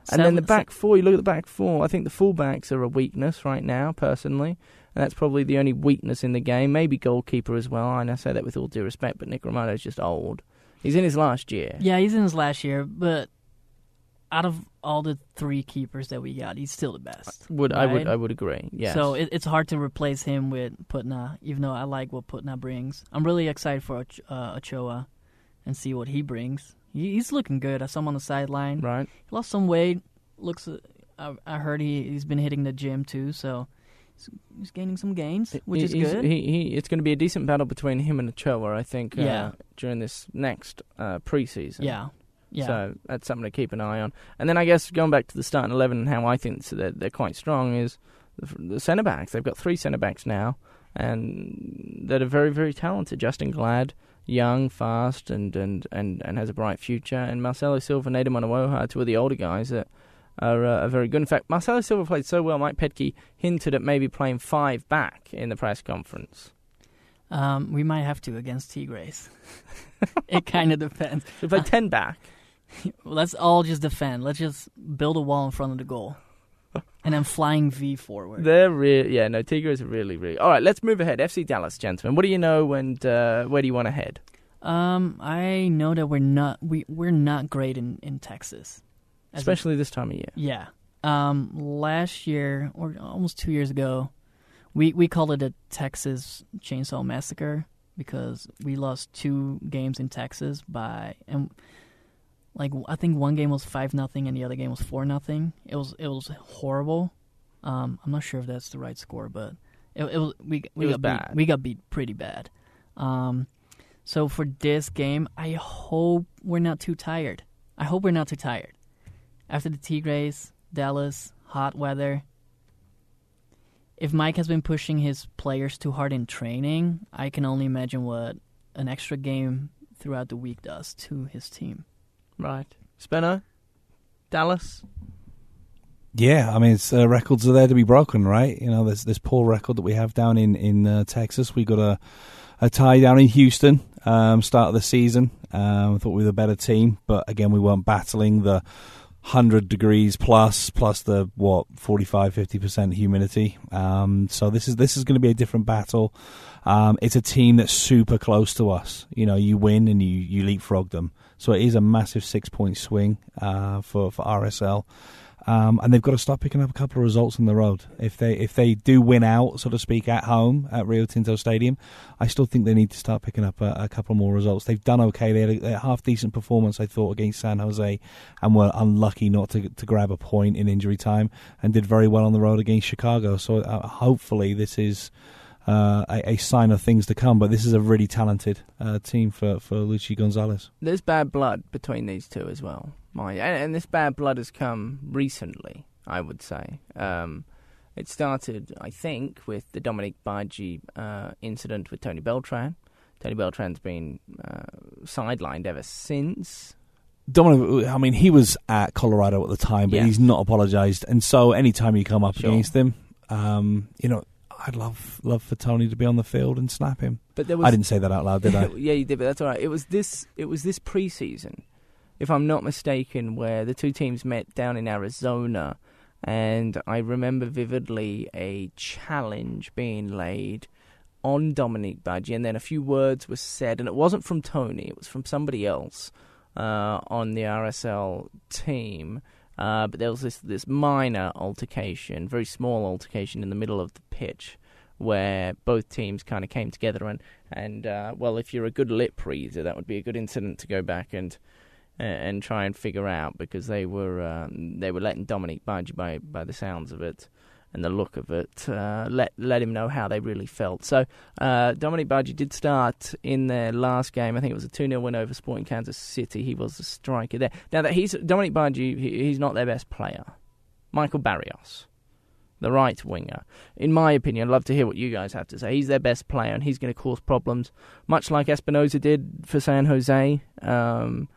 And Sam, then the back four, you look at the back four, I think the fullbacks are a weakness right now, personally, and that's probably the only weakness in the game. Maybe goalkeeper as well, and I say that with all due respect, but Nick Romano's just old. He's in his last year. Yeah, he's in his last year, but... Out of all the three keepers that we got, he's still the best. Would right? I would I would agree. Yes. So it, it's hard to replace him with Putna, even though I like what Putna brings. I'm really excited for uh, Ochoa and see what he brings. He, he's looking good. I saw him on the sideline. Right. He lost some weight. Looks. Uh, I, I heard he he's been hitting the gym too. So he's gaining some gains, which he, is good. He, he it's going to be a decent battle between him and Ochoa, I think. Yeah. Uh, during this next uh, preseason. Yeah. Yeah. So that's something to keep an eye on. And then I guess going back to the starting eleven and how I think they're, they're quite strong is the, the centre-backs. They've got three centre-backs now, and they're very, very talented. Justin Glad, young, fast, and, and, and, and has a bright future. And Marcelo Silva and Nader Manawoha, two of the older guys that are, uh, are very good. In fact, Marcelo Silva played so well, Mike Petkey hinted at maybe playing five back in the press conference. Um, we might have to against Tigres. It kind of depends. We play ten back. Let's all just defend. Let's just build a wall in front of the goal. And I'm flying V forward. They're really... Yeah, no, Tigres are really, really... All right, let's move ahead. F C Dallas, gentlemen. What do you know and uh, where do you want to head? Um, I know that we're not we, we're not great in, in Texas. Especially a, this time of year. Yeah. Um, last year, or almost two years ago, we, we called it a Texas Chainsaw Massacre because we lost two games in Texas by... and. Like I think one game was five nothing and the other game was four nothing. It was it was horrible. Um, I'm not sure if that's the right score, but it, it was we we it got was bad. Beat, we got beat pretty bad. Um, so for this game, I hope we're not too tired. I hope we're not too tired. After the Tigres, Dallas, hot weather. If Mike has been pushing his players too hard in training, I can only imagine what an extra game throughout the week does to his team. Right. Spencer, Dallas? Yeah, I mean, it's, uh, records are there to be broken, right? You know, there's this poor record that we have down in, in uh, Texas. We got a, a tie down in Houston, um, start of the season. Um, I thought we were the better team, but again, we weren't battling the one hundred degrees plus, plus the, what, forty-five, fifty percent humidity. Um, so this is this is going to be a different battle. Um, it's a team that's super close to us. You know, you win and you, you leapfrog them. So it is a massive six-point swing uh, for, for R S L. Um, and they've got to start picking up a couple of results on the road. If they if they do win out, so to speak, at home at Rio Tinto Stadium, I still think they need to start picking up a, a couple more results. They've done okay. They had a, a half-decent performance, I thought, against San Jose, and were unlucky not to to grab a point in injury time, and did very well on the road against Chicago. So uh, hopefully this is uh, a, a sign of things to come. But this is a really talented uh, team for, for Luchi Gonzalez. There's bad blood between these two as well. My, and this bad blood has come recently, I would say. Um, it started, I think, with the Dominic Baggio uh, incident with Tony Beltran. Tony Beltran's been uh, sidelined ever since. Dominic, I mean, he was at Colorado at the time, but yeah. He's not apologized. And so any time you come up sure. against him, um, you know, I'd love love for Tony to be on the field and snap him. But there was, I didn't say that out loud, did I? Yeah, you did, but that's all right. It was this, it was this preseason, if I'm not mistaken, where the two teams met down in Arizona, and I remember vividly a challenge being laid on Dominic Baggio, and then a few words were said, and it wasn't from Tony, it was from somebody else uh, on the R S L team, uh, but there was this, this minor altercation, very small altercation in the middle of the pitch, where both teams kind of came together, and, and uh, well, if you're a good lip reader, that would be a good incident to go back and and try and figure out, because they were um, they were letting Dominic Baggio, by, by the sounds of it and the look of it, uh, let let him know how they really felt. So uh, Dominic Baggio did start in their last game. I think it was a two nil win over Sporting Kansas City. He was the striker there. Now, that he's Dominic Baggio, he, he's not their best player. Michael Barrios, the right winger. In my opinion, I'd love to hear what you guys have to say. He's their best player, and he's going to cause problems, much like Espinosa did for San Jose. Um...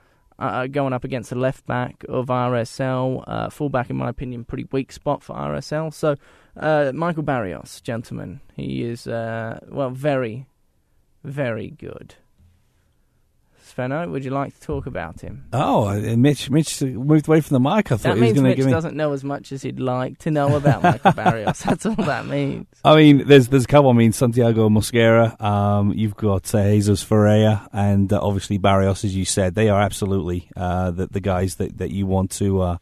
Uh, going up against the left back of R S L. Uh, full back, in my opinion, pretty weak spot for R S L. So, uh, Michael Barrios, gentlemen, he is, uh, well, very, very good. Sveno, would you like to talk about him? Oh, Mitch Mitch moved away from the mic. I thought that he was going to give me... That means Mitch doesn't know as much as he'd like to know about Michael Barrios. That's all that means. I mean, there's there's a couple. I mean, Santiago Mosquera, um, you've got uh, Jesus Ferreira, and uh, obviously Barrios, as you said. They are absolutely uh, the, the guys that, that you want to uh,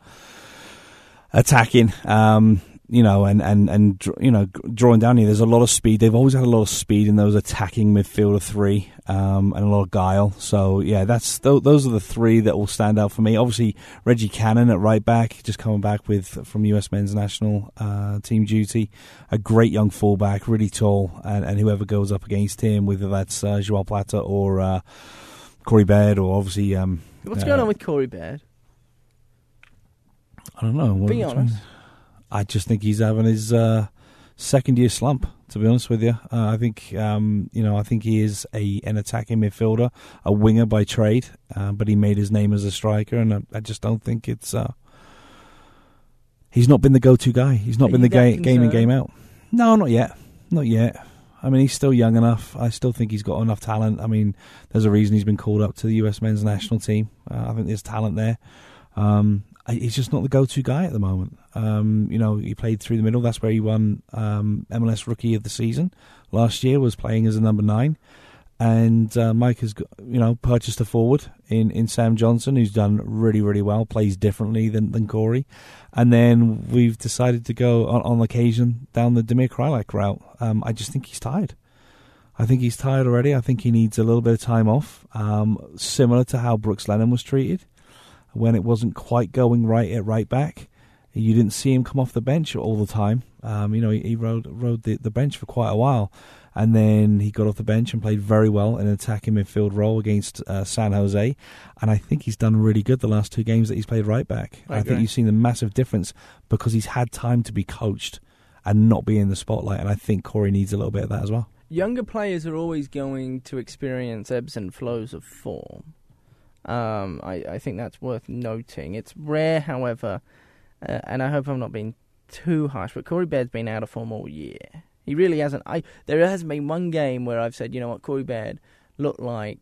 attack in. Um You know, and, and, and you know, drawing down here, there's a lot of speed. They've always had a lot of speed in those attacking midfielder three, um, and a lot of guile. So, yeah, that's th- those are the three that will stand out for me. Obviously, Reggie Cannon at right back, just coming back with from U S men's national uh, team duty. A great young fullback, really tall, and, and whoever goes up against him, whether that's uh, Joao Plata or uh, Corey Baird, or obviously... Um, What's uh, going on with Corey Baird? I don't know. What, Be honest. One? I just think he's having his uh, second-year slump, to be honest with you. Uh, I think um, you know, I think he is a an attacking midfielder, a winger by trade, uh, but he made his name as a striker, and I, I just don't think it's... Uh, he's not been the go-to guy. He's not Are been the ga- game in, game out. No, not yet. Not yet. I mean, he's still young enough. I still think he's got enough talent. I mean, there's a reason he's been called up to the U S men's national team. Uh, I think there's talent there. Um He's just not the go-to guy at the moment. Um, you know, he played through the middle. That's where he won um, M L S Rookie of the Season last year. Was playing as a number nine, and uh, Mike has got, you know, purchased a forward in, in Sam Johnson, who's done really really well. Plays differently than, than Corey, and then we've decided to go on, on occasion down the Damir Kreilach route. Um, I just think he's tired. I think he's tired already. I think he needs a little bit of time off, um, similar to how Brooks Lennon was treated. When it wasn't quite going right at right back, you didn't see him come off the bench all the time. Um, you know, he, he rode rode the, the bench for quite a while, and then he got off the bench and played very well in an attacking midfield role against uh, San Jose, and I think he's done really good the last two games that he's played right back. Okay. I think you've seen the massive difference because he's had time to be coached and not be in the spotlight, and I think Corey needs a little bit of that as well. Younger players are always going to experience ebbs and flows of form. Um, I, I think that's worth noting. It's rare, however, uh, and I hope I'm not being too harsh, but Corey Baird's been out of form all year. He really hasn't. I There hasn't been one game where I've said, you know what, Corey Baird looked like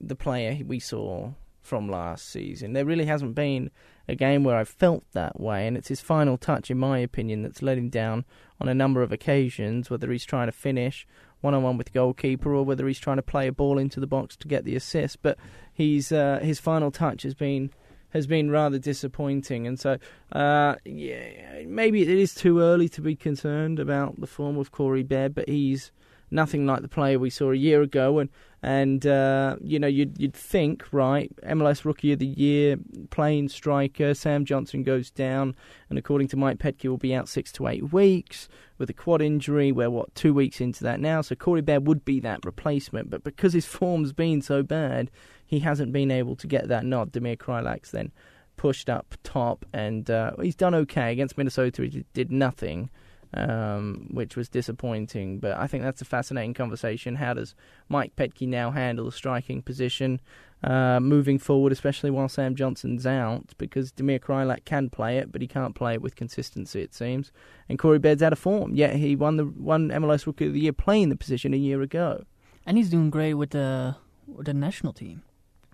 the player we saw from last season. There really hasn't been a game where I felt that way, and it's his final touch, in my opinion, that's let him down on a number of occasions, whether he's trying to finish one-on-one with the goalkeeper or whether he's trying to play a ball into the box to get the assist. But he's uh, his final touch has been has been rather disappointing. And so, uh, yeah, maybe it is too early to be concerned about the form of Corey Baird, but he's nothing like the player we saw a year ago. And, and uh, you know, you'd, you'd think, right, M L S Rookie of the Year, playing striker, Sam Johnson goes down, and according to Mike Petkey, will be out six to eight weeks with a quad injury. We're, what, two weeks into that now? So Corey Baird would be that replacement. But because his form's been so bad, he hasn't been able to get that nod. Damir Kreilach then pushed up top, and uh, he's done okay. Against Minnesota, he did nothing. Um, which was disappointing, but I think that's a fascinating conversation. How does Mike Petkey now handle the striking position uh, moving forward, especially while Sam Johnson's out, because Damir Kreilach can play it, but he can't play it with consistency, it seems, and Corey Baird's out of form, yet he won the won M L S Rookie of the Year playing the position a year ago. And he's doing great with the with the national team.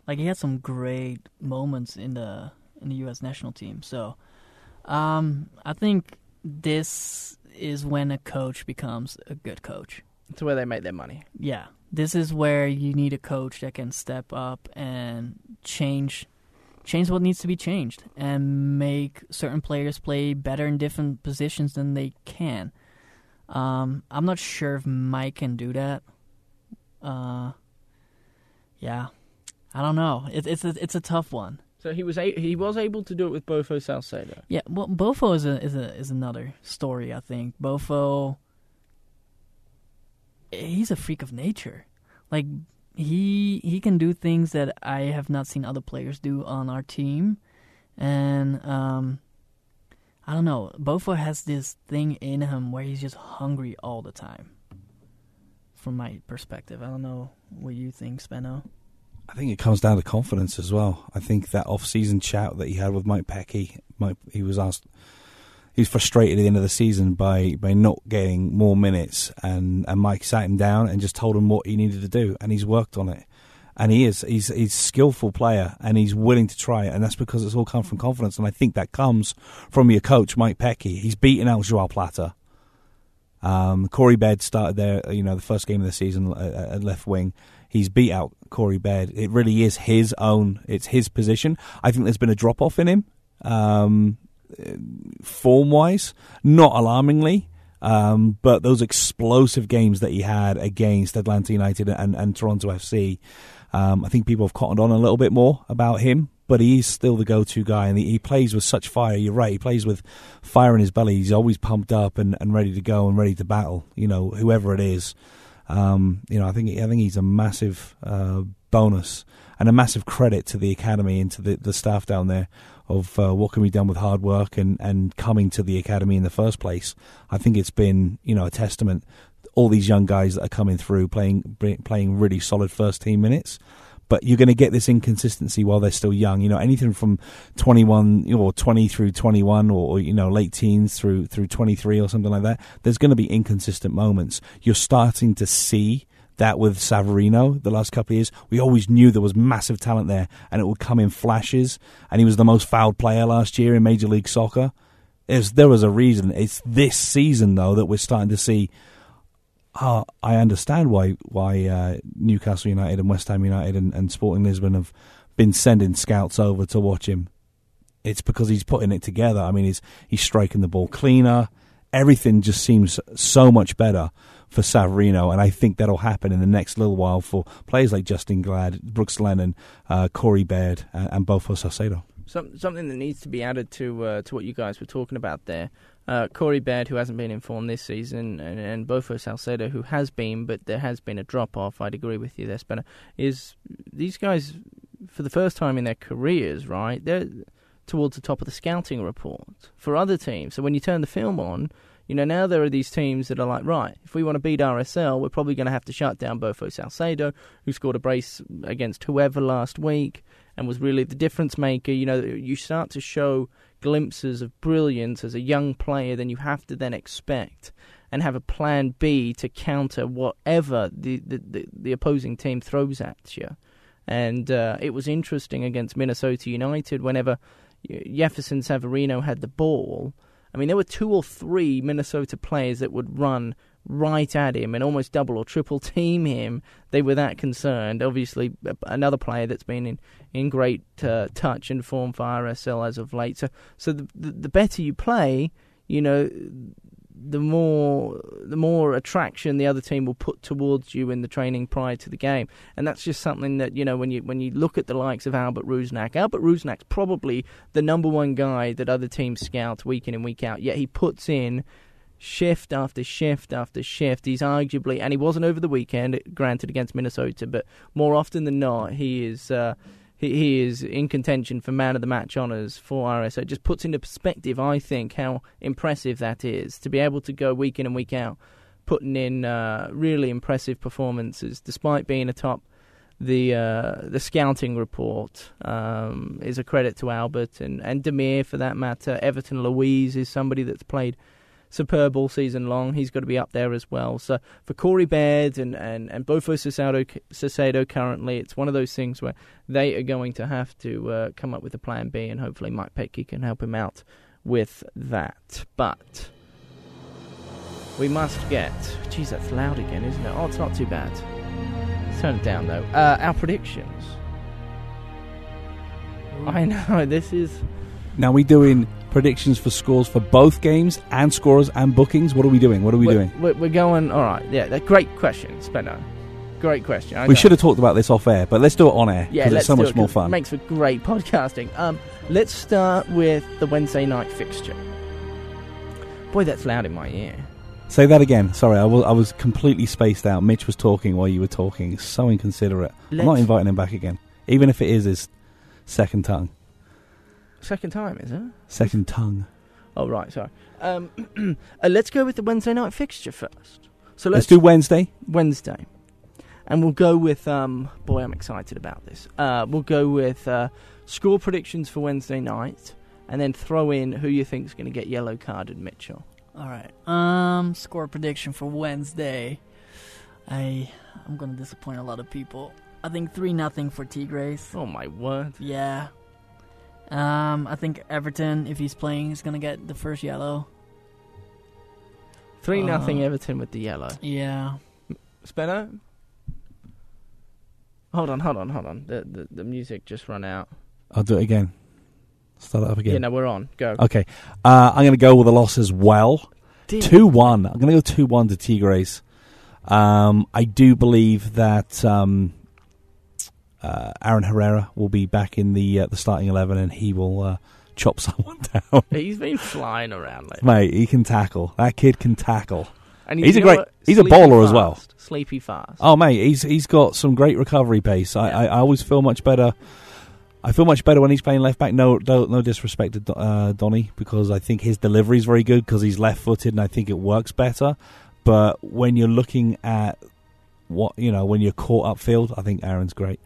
Like, he had some great moments in the in the U S national team, so um, I think this is when a coach becomes a good coach. It's where they make their money. Yeah. This is where you need a coach that can step up and change change what needs to be changed and make certain players play better in different positions than they can. Um, I'm not sure if Mike can do that. Uh, yeah. I don't know. It, it's, a, it's a tough one. So he was a- he was able to do it with Bofo Salcedo. Yeah, well, Bofo is a, is a, is another story, I think. Bofo, he's a freak of nature. Like, he he can do things that I have not seen other players do on our team, and um, I don't know. Bofo has this thing in him where he's just hungry all the time. From my perspective, I don't know what you think, Spenno. I think it comes down to confidence as well. I think that off-season chat that he had with Mike Petkey, Mike, he was asked, he was frustrated at the end of the season by, by not getting more minutes, and, and Mike sat him down and just told him what he needed to do, and he's worked on it. And he is, he's, he's a skillful player, and he's willing to try it, and that's because it's all come from confidence, and I think that comes from your coach, Mike Petkey. He's beaten out Joao Plata. Um, Corey Baird started there, you know, the first game of the season at left wing. He's beat out Corey Baird. It really is his own, it's his position. I think there's been a drop-off in him, um, form-wise, not alarmingly, um, but those explosive games that he had against Atlanta United and, and Toronto F C, um, I think people have cottoned on a little bit more about him, but he's still the go-to guy, and he, he plays with such fire. You're right, he plays with fire in his belly. He's always pumped up and, and ready to go and ready to battle, you know, whoever it is. Um, you know, I think I think he's a massive uh, bonus and a massive credit to the academy and to the, the staff down there of uh, what can be done with hard work and, and coming to the academy in the first place. I think it's been, you know, a testament. All these young guys that are coming through playing playing really solid first team minutes, but you're going to get this inconsistency while they're still young. You know, anything from twenty-one or twenty through twenty-one or, you know, late teens through through twenty-three or something like that, there's going to be inconsistent moments. You're starting to see that with Savarino the last couple of years. We always knew there was massive talent there and it would come in flashes, and he was the most fouled player last year in Major League Soccer. It's, there was a reason. It's this season, though, that we're starting to see, Uh, I understand why why uh, Newcastle United and West Ham United and, and Sporting Lisbon have been sending scouts over to watch him. It's because he's putting it together. I mean, he's he's striking the ball cleaner. Everything just seems so much better for Savarino, and I think that'll happen in the next little while for players like Justin Glad, Brooks Lennon, uh, Corey Baird, and, and Bofo Salcedo. some, something that needs to be added to uh, to what you guys were talking about there. Uh, Corey Baird, who hasn't been in form this season, and, and Bofo Salcedo, who has been, but there has been a drop-off. I'd agree with you there, Spencer. Is these guys, for the first time in their careers, right, they're towards the top of the scouting report for other teams. So when you turn the film on, you know, now there are these teams that are like, right, if we want to beat R S L, we're probably going to have to shut down Bofo Salcedo, who scored a brace against whoever last week and was really the difference maker. You know, you start to show glimpses of brilliance as a young player, then you have to then expect and have a plan B to counter whatever the, the, the, the opposing team throws at you. And uh, it was interesting against Minnesota United whenever Jefferson Savarino had the ball. I mean, there were two or three Minnesota players that would run right at him and almost double or triple team him. They were that concerned. Obviously, another player that's been in, in great uh, touch and form for R S L as of late. So, so the, the the better you play, you know, the more the more attraction the other team will put towards you in the training prior to the game. And that's just something that, you know, when you when you look at the likes of Albert Rusnak, Albert Rusnak's probably the number one guy that other teams scout week in and week out, yet he puts in shift after shift after shift. He's arguably, and he wasn't over the weekend, granted, against Minnesota, but more often than not, he is uh, he, he is in contention for man of the match honours for R S L. It just puts into perspective, I think, how impressive that is to be able to go week in and week out, putting in uh, really impressive performances despite being atop the uh, the scouting report. Um, is a credit to Albert and and Damir, for that matter. Everton Luiz is somebody that's played superb all season long. He's got to be up there as well. So for Corey Baird and, and, and Bofo Salcedo currently, it's one of those things where they are going to have to uh, come up with a plan B, and hopefully Mike Petkey can help him out with that. But we must get... Jeez, that's loud again, isn't it? Oh, it's not too bad. Let's turn it down, though. Uh, our predictions. Ooh. I know, this is... Now we're doing... predictions for scores for both games and scorers and bookings. What are we doing? What are we we're, doing? We're, we're going, all right. Yeah, great question, Spencer. Great question. I we should have talked about this off air, but let's do it on air. Yeah, let's it's so do much it, more fun. It makes for great podcasting. Um, let's start with the Wednesday night fixture. Boy, that's loud in my ear. Say that again. Sorry, I was, I was completely spaced out. Mitch was talking while you were talking. So inconsiderate. Let's I'm not inviting him back again, even if it is his second tongue. Second time, is it? Second tongue. Oh, right, sorry. Um, uh, let's go with the Wednesday night fixture first. So Let's, let's do Wednesday. Wednesday. And we'll go with, um, boy, I'm excited about this. Uh, we'll go with uh, score predictions for Wednesday night, and then throw in who you think's going to get yellow carded, Mitchell. All right. Um, score prediction for Wednesday. I, I'm going to disappoint a lot of people. I think three nothing for Tigres. Oh, my word. Yeah. Um, I think Everton, if he's playing, is going to get the first yellow. three nothing uh, Everton with the yellow. Yeah. Spenno? Hold on, hold on, hold on. The, the the music just run out. I'll do it again. Start it up again. Yeah, no, we're on. Go. Okay. Uh, I'm going to go with a loss as well. two one I'm going to go two one to Tigres. Um, I do believe that... Um, Uh, Aaron Herrera will be back in the uh, the starting eleven, and he will uh, chop someone down. He's been flying around lately. Mate, he can tackle. That kid can tackle. And he's, he's a great. He's a bowler fast, as well. Sleepy fast. Oh mate, he's he's got some great recovery pace. I, yeah. I, I always feel much better. I feel much better when he's playing left back. No, no, no disrespect to uh, Donny, because I think his delivery is very good because he's left footed, and I think it works better. But when you're looking at what you know, when you're caught upfield, I think Aaron's great.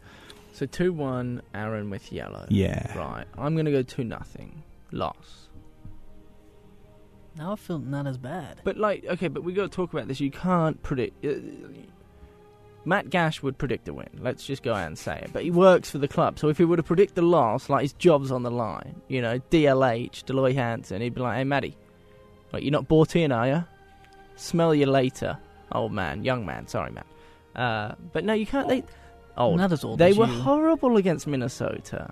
So two one Aaron with yellow. Yeah. Right. I'm going to go two nothing Loss. Now I feel not as bad. But, like, okay, but we got to talk about this. You can't predict... Uh, Matt Gash would predict a win. Let's just go out and say it. But he works for the club. So if he were to predict the loss, like, his job's on the line. You know, D L H, Deloy Hansen, he'd be like, hey, Maddie, like, you're not bought in, are you? Smell you later, old man. Young man. Sorry, Matt. Uh, but, no, you can't... They, Old. Not as old they as were you. Horrible against Minnesota.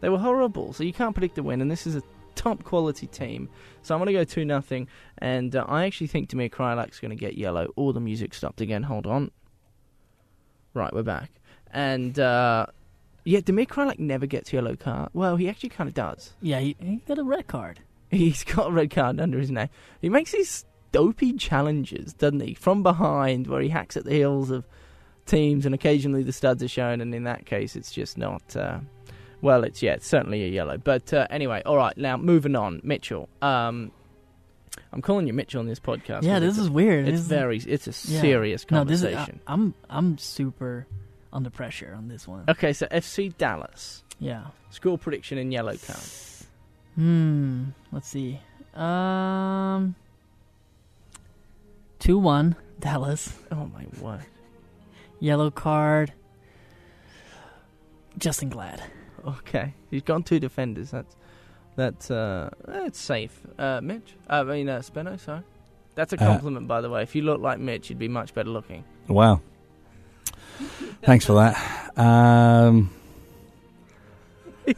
They were horrible, so you can't predict a win, and this is a top-quality team. So I'm going to go two nothing and uh, I actually think Damir Kreilach's going to get yellow. Oh, the music stopped again. Hold on. Right, we're back. And uh, Yeah, Damir Kreilach never gets yellow card. Well, he actually kind of does. Yeah, he, he got a red card. He's got a red card under his name. He makes these dopey challenges, doesn't he? From behind, where he hacks at the heels of teams, and occasionally the studs are shown, and in that case, it's just not... Uh, well, it's yeah, it's certainly a yellow. But uh, anyway, all right, now, moving on. Mitchell. Um, I'm calling you Mitchell on this podcast. Yeah, this is a, weird. It's very... It's a yeah. serious conversation. No, this is, I, I'm I'm super... under pressure on this one. Okay, so F C Dallas. Yeah. Score prediction in yellow card. Hmm. Let's see. Um. two one Dallas. Oh my word. Yellow card. Justin Glad. Okay, he's gone two defenders. That's that's uh that's safe. Uh, Mitch. I mean, uh, Spenno. Sorry. That's a compliment, uh, by the way. If you look like Mitch, you'd be much better looking. Wow. Thanks for that. Um,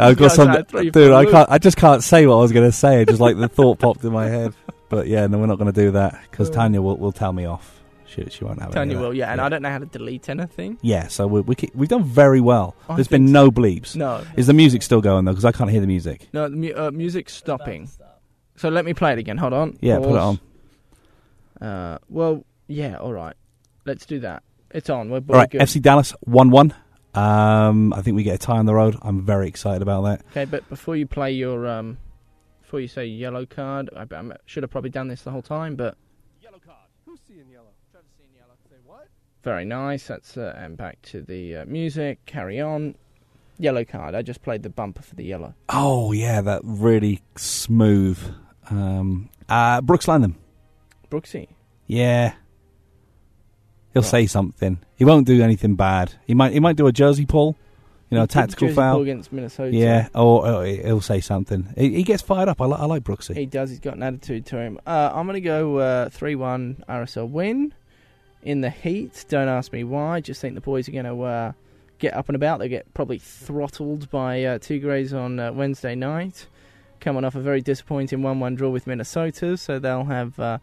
I've got some, dude. I can't. I just can't say what I was going to say. Just like the thought popped in my head. But yeah, no, we're not going to do that because Tanya will, will tell me off. She, she won't have. Tanya will, yeah, yeah. And I don't know how to delete anything. Yeah, so we, we keep, we've done very well. I There's been no so. bleeps. No. Is the music still going though? Because I can't hear the music. No, the mu- uh, music's stopping. So let me play it again. Hold on. Yeah, Pause. Put it on. Uh, well, yeah. All right. Let's do that. It's on. We're both All right, good. F C Dallas, one one Um, I think we get a tie on the road. I'm very excited about that. Okay, but before you play your, um, before you say yellow card, I, I should have probably done this the whole time, but... Yellow card. Who's seeing yellow? Trevor's seeing yellow. Say what? Very nice. That's, uh, and back to the uh, music. Carry on. Yellow card. I just played the bumper for the yellow. Oh, yeah, that really smooth. Um, uh, Brooks Lennon. Brooksy. Yeah. He'll right. say something. He won't do anything bad. He might. He might do a jersey pull, you know, a tactical jersey foul pull against Minnesota. Yeah, or, or he'll say something. He, he gets fired up. I, li- I like Brooksy. He does. He's got an attitude to him. Uh, I'm going to go three one uh, R S L win in the heat. Don't ask me why. Just think the boys are going to uh, get up and about. They get probably throttled by uh, Tigres on uh, Wednesday night, coming off a very disappointing one one draw with Minnesota. So they'll have. Uh,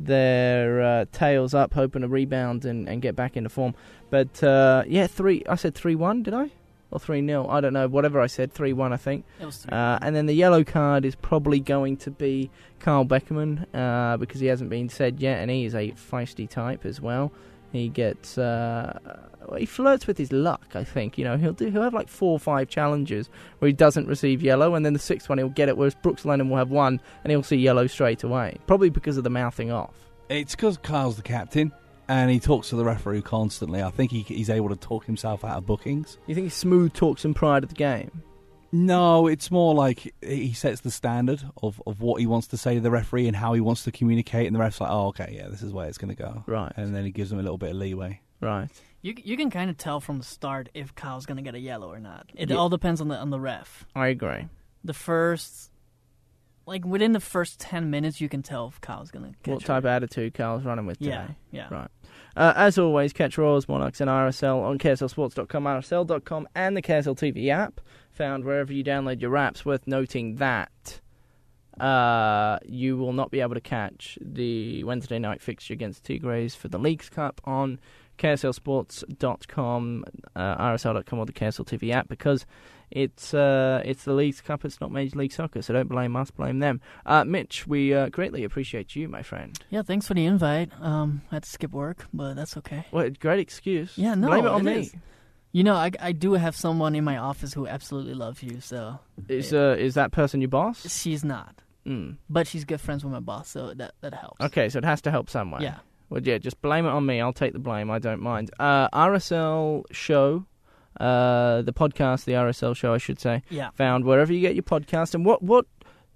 Their uh, tails up, hoping to rebound and, and get back into form. But uh, yeah, three. I said three one did I? Or three nil I don't know. Whatever I said, three one I think. It was three. Uh, and then the yellow card is probably going to be Carl Beckerman uh, because he hasn't been said yet, and he is a feisty type as well. He gets. Uh, he flirts with his luck. I think you know he'll do. He'll have like four or five challenges where he doesn't receive yellow, and then the sixth one he'll get it. Whereas Brooks Lennon will have one, and he'll see yellow straight away. Probably because of the mouthing off. It's because Kyle's the captain, and he talks to the referee constantly. I think he, he's able to talk himself out of bookings. You think he smooth talks him prior to the game? No, it's more like he sets the standard of, of what he wants to say to the referee and how he wants to communicate, and the ref's like, oh, okay, yeah, this is where it's going to go. Right. And then he gives him a little bit of leeway. Right. You you can kind of tell from the start if Kyle's going to get a yellow or not. It yeah. all depends on the on the ref. I agree. The first, like within the first ten minutes, you can tell if Kyle's going to get What type of attitude Kyle's running with today. Yeah, yeah. Right. Uh, as always, catch Royals, Monarchs, and R S L on K S L sports dot com, R S L dot com, and the K S L T V app, found wherever you download your apps. Worth noting that uh, you will not be able to catch the Wednesday night fixture against Tigres for the Leagues Cup on K S L sports dot com, uh, R S L dot com, or the K S L T V app, because it's uh, it's the Leagues Cup, it's not Major League Soccer, so don't blame us, blame them. Uh, Mitch, we uh, greatly appreciate you, my friend. Yeah, thanks for the invite. Um, I had to skip work, but that's okay. Well, great excuse. Yeah, no, blame it on it me. Is. You know, I, I do have someone in my office who absolutely loves you, so... Is yeah. uh, is that person your boss? She's not. Mm. But she's good friends with my boss, so that, that helps. Okay, so it has to help somewhere. Yeah. Well, yeah, just blame it on me. I'll take the blame. I don't mind. Uh, R S L show, uh, the podcast, the R S L show, I should say, yeah. found wherever you get your podcast. And what, what...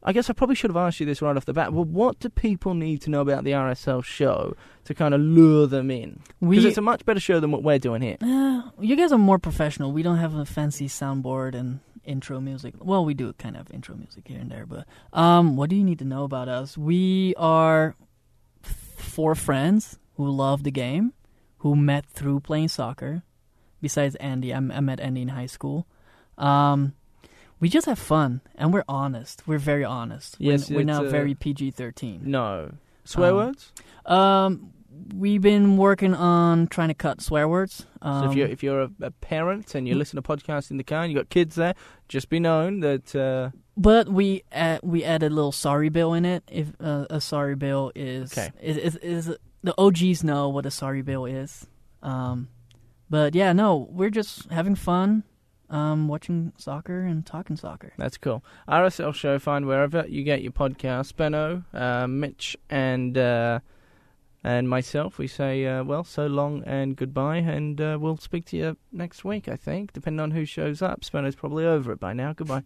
I guess I probably should have asked you this right off the bat. Well, what do people need to know about the R S L show to kind of lure them in? Because it's a much better show than what we're doing here. Uh, you guys are more professional. We don't have a fancy soundboard and intro music. Well, we do kind of intro music here and there. But um, what do you need to know about us? We are four friends who love the game, who met through playing soccer. Besides Andy, I met Andy in high school. Um... We just have fun, and we're honest. We're very honest. Yes, we're, we're not uh, very P G thirteen. No. Swear um, words? Um, we've been working on trying to cut swear words. Um, so if you're, if you're a, a parent and you listen to podcasts in the car and you've got kids there, just be known that... Uh... But we add, we added a little sorry bill in it. If uh, a sorry bill is, okay. is, is... is The O Gs know what a sorry bill is. Um, but yeah, no, we're just having fun. Um, watching soccer and talking soccer. That's cool. R S L Show, find wherever you get your podcast. Benno, uh, Mitch, and uh, and myself, we say, uh, well, so long and goodbye, and uh, we'll speak to you next week, I think, depending on who shows up. Spenno's probably over it by now. Goodbye.